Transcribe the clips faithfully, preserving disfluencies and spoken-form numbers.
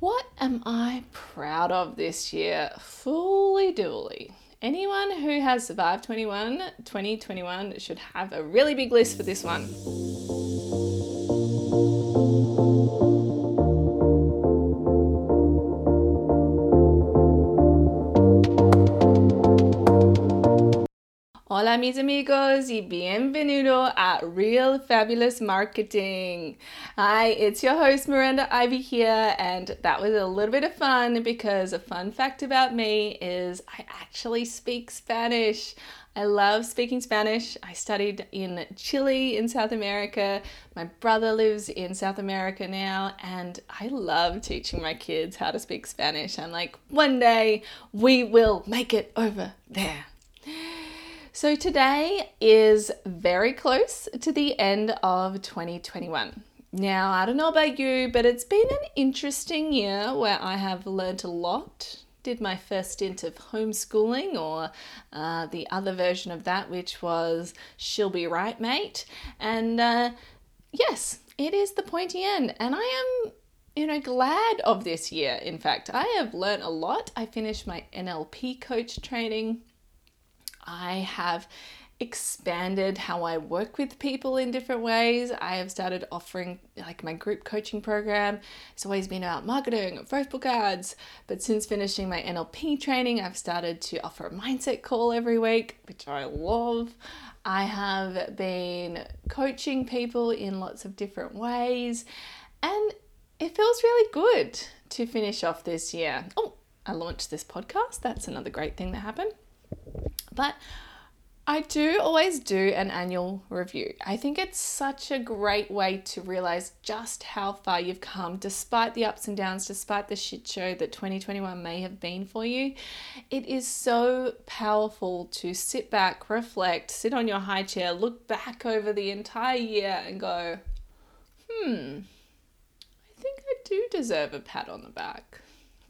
What am I proud of this year? Fooly dooly. Anyone who has survived twenty-one, twenty twenty-one should have a really big list for this one. Hola mis amigos y bienvenido a Real Fabulous Marketing. Hi, it's your host Miranda Ivy here, and that was a little bit of fun because a fun fact about me is I actually speak Spanish. I love speaking Spanish. I studied in Chile in South America. My brother lives in South America now, and I love teaching my kids how to speak Spanish. I'm like, one day we will make it over there. So today is very close to the end of twenty twenty-one. Now, I don't know about you, but it's been an interesting year where I have learnt a lot. Did my first stint of homeschooling, or uh, the other version of that, which was She'll Be Right, Mate. And uh, yes, it is the pointy end. And I am, you know, glad of this year. In fact, I have learnt a lot. I finished my N L P coach training. I have expanded how I work with people in different ways. I have started offering, like, my group coaching program. It's always been about marketing, Facebook ads, but since finishing my N L P training, I've started to offer a mindset call every week, which I love. I have been coaching people in lots of different ways, and it feels really good to finish off this year. Oh, I launched this podcast. That's another great thing that happened. But I do always do an annual review. I think it's such a great way to realize just how far you've come, despite the ups and downs, despite the shit show that twenty twenty-one may have been for you. It is so powerful to sit back, reflect, sit on your high chair, look back over the entire year and go, hmm, I think I do deserve a pat on the back.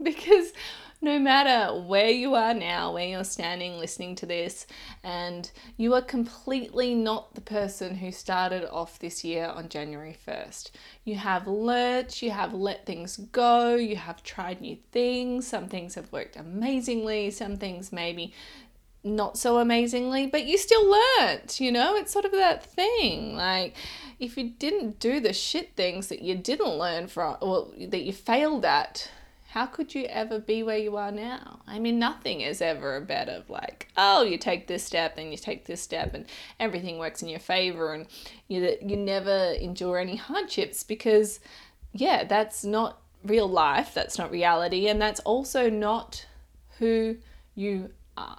Because no matter where you are now, where you're standing listening to this, and you are completely not the person who started off this year on January first. You have learnt, you have let things go, you have tried new things. Some things have worked amazingly, some things maybe not so amazingly, but you still learnt, you know? It's sort of that thing, like, if you didn't do the shit things that you didn't learn from, or that you failed at, how could you ever be where you are now? I mean, nothing is ever a bet of, like, oh, you take this step and you take this step and everything works in your favor and you, you never endure any hardships, because, yeah, that's not real life. That's not reality. And that's also not who you are.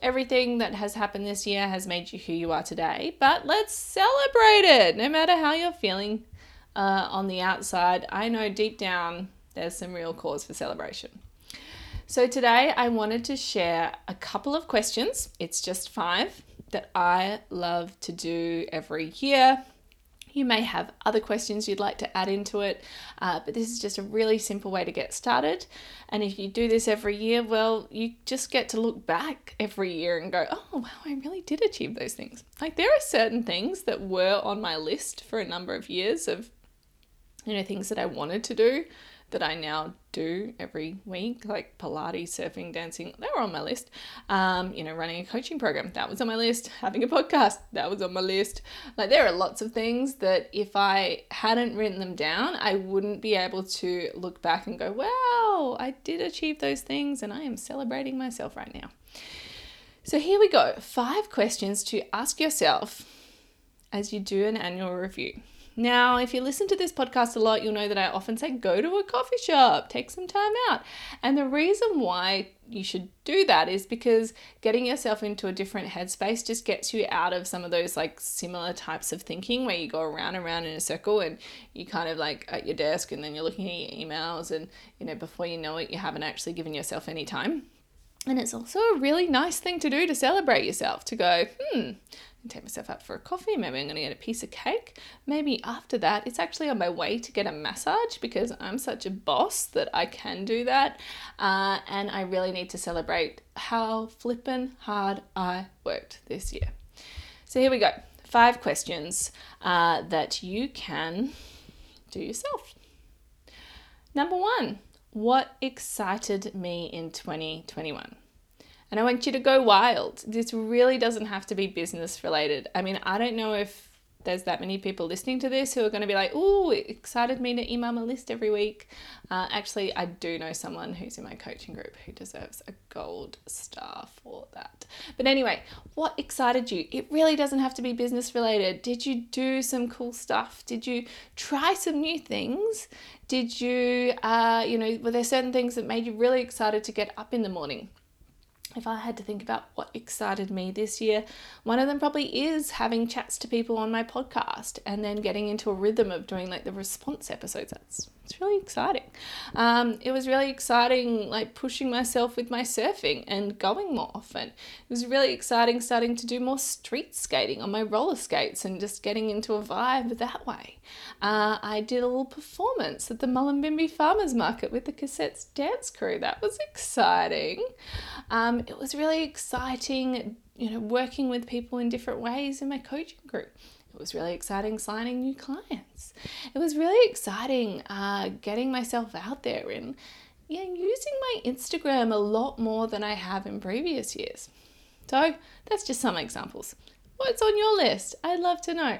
Everything that has happened this year has made you who you are today, but let's celebrate it. No matter how you're feeling uh, on the outside, I know deep down, there's some real cause for celebration. So today I wanted to share a couple of questions. It's just five that I love to do every year. You may have other questions you'd like to add into it, uh, but this is just a really simple way to get started. And if you do this every year, well, you just get to look back every year and go, oh, wow, I really did achieve those things. Like, there are certain things that were on my list for a number of years of, you know, things that I wanted to do that I now do every week, like Pilates, surfing, dancing, they were on my list. Um, you know, running a coaching program, that was on my list. Having a podcast, that was on my list. Like, there are lots of things that if I hadn't written them down, I wouldn't be able to look back and go, wow, I did achieve those things and I am celebrating myself right now. So here we go. Five questions to ask yourself as you do an annual review. Now, if you listen to this podcast a lot, you'll know that I often say, go to a coffee shop, take some time out. And the reason why you should do that is because getting yourself into a different headspace just gets you out of some of those, like, similar types of thinking where you go around and around in a circle and you kind of, like, at your desk and then you're looking at your emails and, you know, before you know it, you haven't actually given yourself any time. And it's also a really nice thing to do to celebrate yourself, to go, hmm, take myself out for a coffee. Maybe I'm going to get a piece of cake. Maybe after that, it's actually on my way to get a massage because I'm such a boss that I can do that. Uh, and I really need to celebrate how flippin' hard I worked this year. So here we go. Five questions uh, that you can do yourself. Number one, what excited me in twenty twenty-one. And I want you to go wild. This really doesn't have to be business related. I mean, I don't know if there's that many people listening to this who are going to be like, "Ooh, it excited me to email a list every week." Uh, actually, I do know someone who's in my coaching group who deserves a gold star for that. But anyway, what excited you? It really doesn't have to be business related. Did you do some cool stuff? Did you try some new things? Did you, uh, you know, were there certain things that made you really excited to get up in the morning? If I had to think about what excited me this year, one of them probably is having chats to people on my podcast and then getting into a rhythm of doing like the response episodes. That's it's really exciting. Um, it was really exciting, like pushing myself with my surfing and going more often. It was really exciting starting to do more street skating on my roller skates and just getting into a vibe that way. Uh, I did a little performance at the Mullumbimby Farmers Market with the Cassettes Dance Crew. That was exciting. Um, it was really exciting, you know, working with people in different ways in my coaching group. It was really exciting signing new clients. It was really exciting uh, getting myself out there and yeah, using my Instagram a lot more than I have in previous years. So that's just some examples. What's on your list? I'd love to know.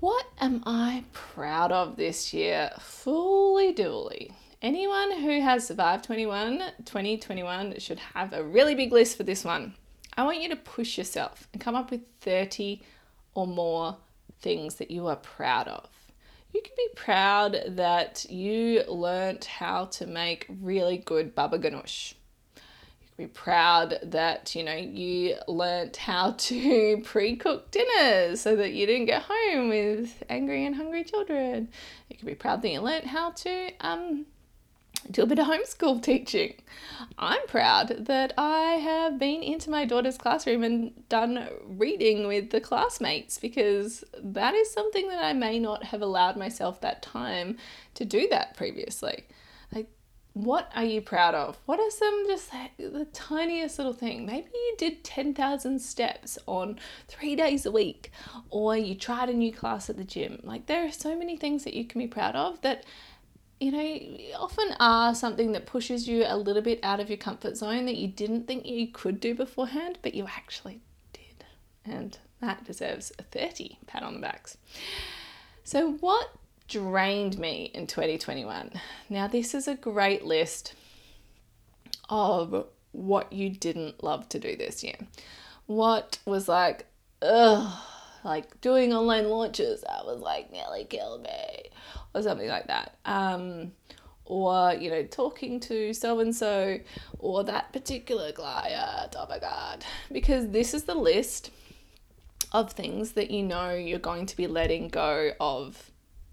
What am I proud of this year? Fooly dooly. Anyone who has survived twenty-one, twenty twenty-one should have a really big list for this one. I want you to push yourself and come up with thirty or more things that you are proud of. You can be proud that you learnt how to make really good baba ganoush. You can be proud that, you know, you learnt how to pre-cook dinners so that you didn't get home with angry and hungry children. You can be proud that you learnt how to um, do a bit of homeschool teaching. I'm proud that I have been into my daughter's classroom and done reading with the classmates, because that is something that I may not have allowed myself that time to do that previously. Like, what are you proud of? What are some just like the tiniest little thing? Maybe you did ten thousand steps on three days a week, or you tried a new class at the gym. Like, there are so many things that you can be proud of that, you know, often are something that pushes you a little bit out of your comfort zone that you didn't think you could do beforehand, but you actually did. And that deserves a thirty pat on the backs. So what drained me in twenty twenty-one? Now, this is a great list of what you didn't love to do this year. What was like, ugh, like doing online launches, that was like nearly killed me. Or something like that. Um, or, you know, talking to so-and-so or that particular client, oh my God. Because this is the list of things that you know you're going to be letting go of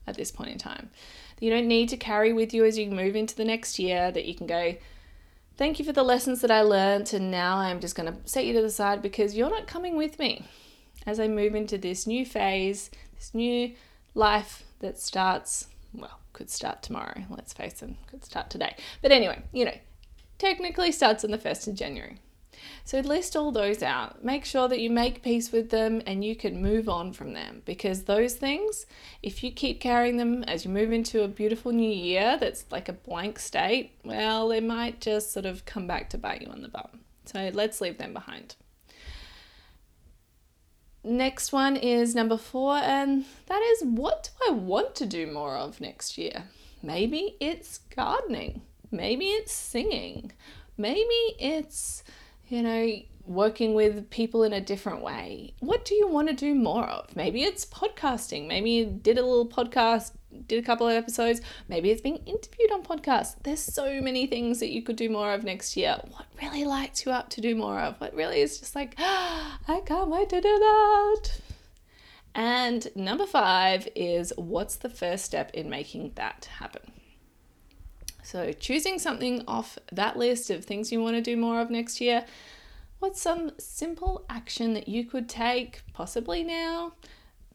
at this point in time. That you don't need to carry with you as you move into the next year, that you can go, thank you for the lessons that I learned, and now I'm just going to set you to the side because you're not coming with me as I move into this new phase, this new life that starts, well, could start tomorrow, let's face it, could start today. But anyway, you know, technically starts on the first of January. So list all those out. Make sure that you make peace with them and you can move on from them, because those things, if you keep carrying them as you move into a beautiful new year that's like a blank state, well, they might just sort of come back to bite you on the bum. So let's leave them behind. Next one is number four, and that is, what do I want to do more of next year? Maybe it's gardening. Maybe it's singing. Maybe it's, you know, working with people in a different way. What do you want to do more of? Maybe it's podcasting. Maybe you did a little podcast, did a couple of episodes. Maybe it's being interviewed on podcasts. There's so many things that you could do more of next year. What really lights you up to do more of? What really is just like, ah, I can't wait to do that. And number five is, what's the first step in making that happen? So choosing something off that list of things you want to do more of next year. What's some simple action that you could take, possibly now,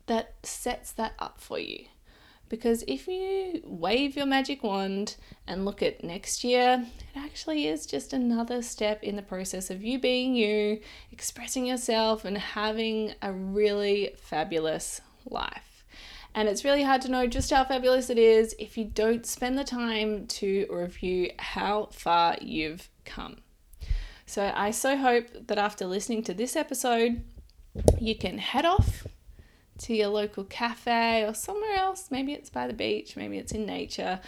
that sets that up for you? Because if you wave your magic wand and look at next year, it actually is just another step in the process of you being you, expressing yourself and having a really fabulous life. And it's really hard to know just how fabulous it is if you don't spend the time to review how far you've come. So I so hope that after listening to this episode, you can head off to your local cafe or somewhere else. Maybe it's by the beach, maybe it's in nature,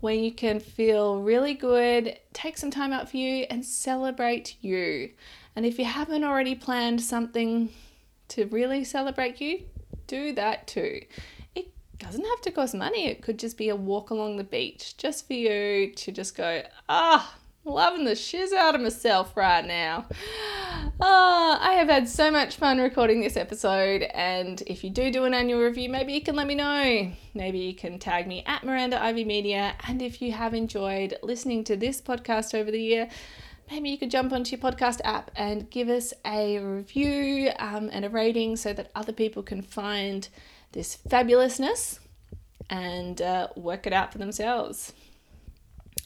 where you can feel really good, take some time out for you and celebrate you. And if you haven't already planned something to really celebrate you, do that too. It doesn't have to cost money. It could just be a walk along the beach just for you to just go, ah, loving the shiz out of myself right now. Oh, I have had so much fun recording this episode, and if you do do an annual review, maybe you can let me know. Maybe you can tag me at Miranda Ivy Media, and if you have enjoyed listening to this podcast over the year, maybe you could jump onto your podcast app and give us a review um, and a rating so that other people can find this fabulousness and uh, work it out for themselves.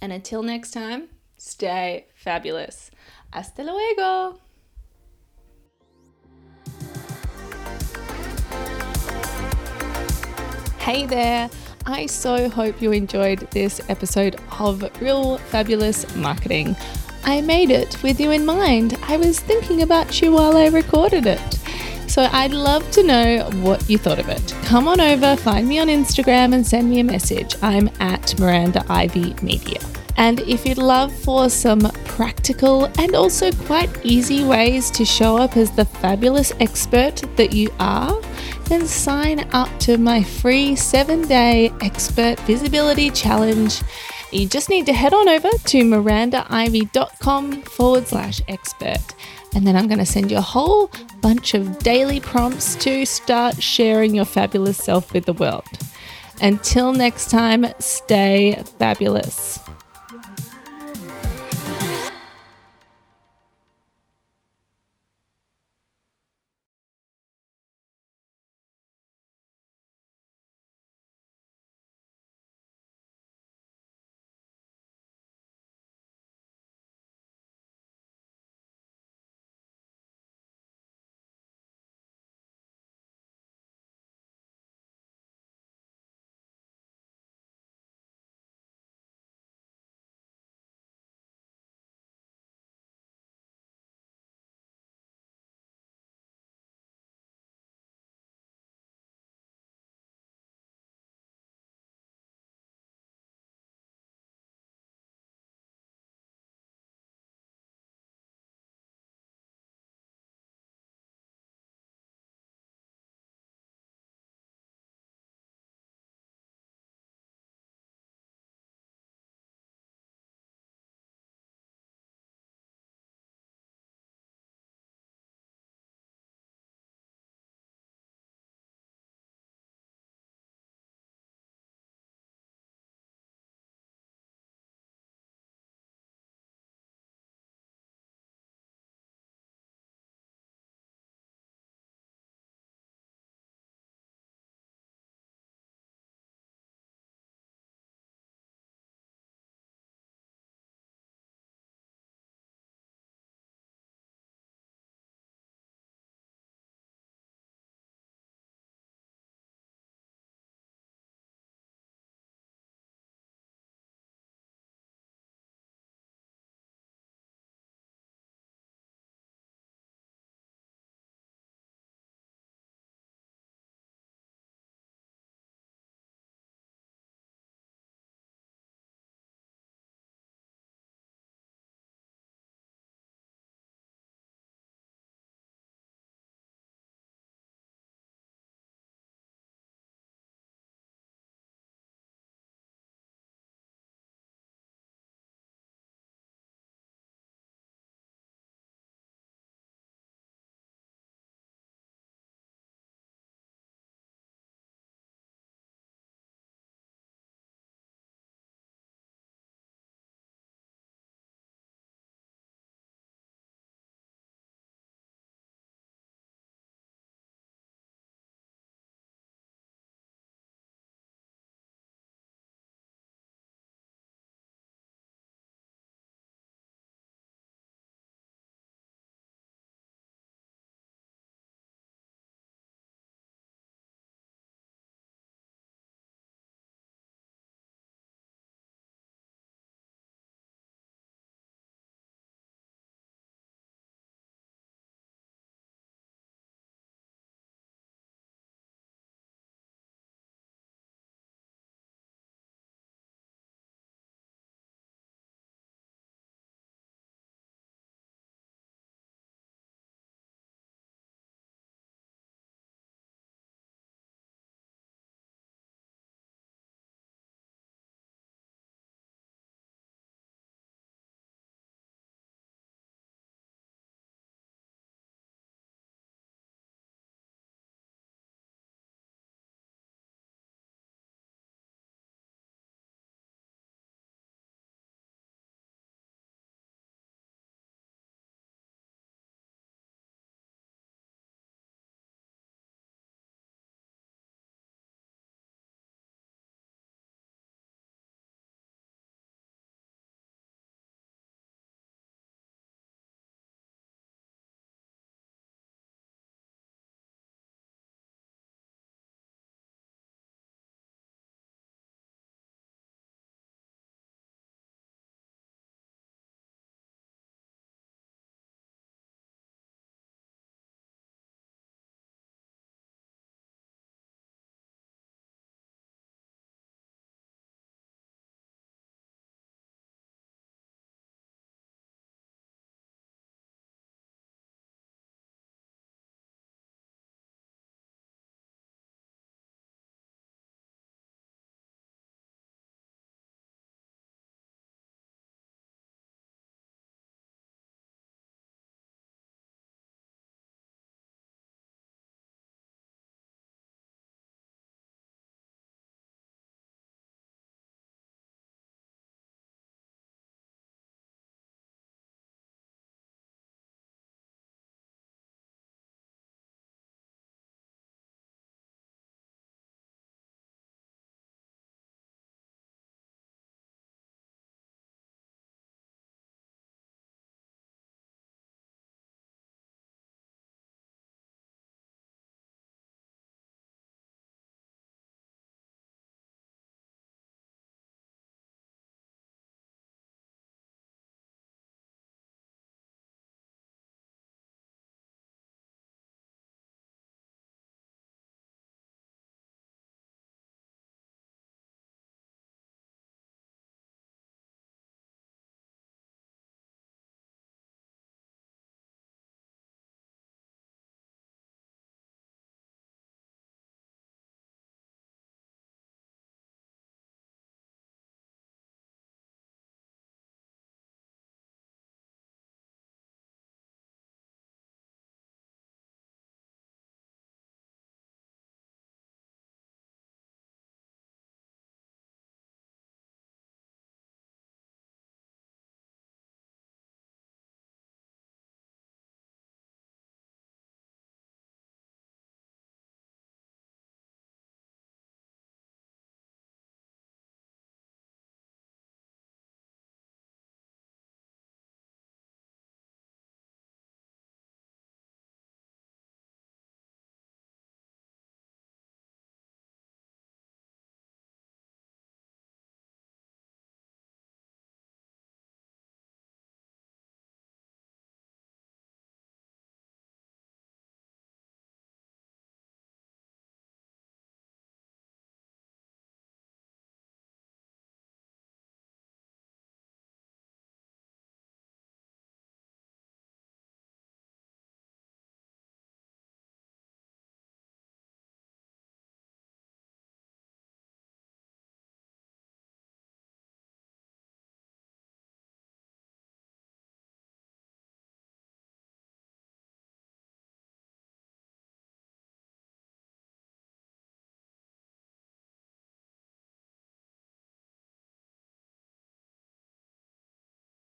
And until next time, stay fabulous. Hasta luego. Hey there. I so hope you enjoyed this episode of Real Fabulous Marketing. I made it with you in mind. I was thinking about you while I recorded it. So I'd love to know what you thought of it. Come on over, find me on Instagram and send me a message. I'm at Miranda Ivy Media. And if you'd love for some practical and also quite easy ways to show up as the fabulous expert that you are, then sign up to my free seven-day Expert Visibility Challenge. You just need to head on over to Miranda Ivy dot com forward slash expert. And then I'm going to send you a whole bunch of daily prompts to start sharing your fabulous self with the world. Until next time, stay fabulous.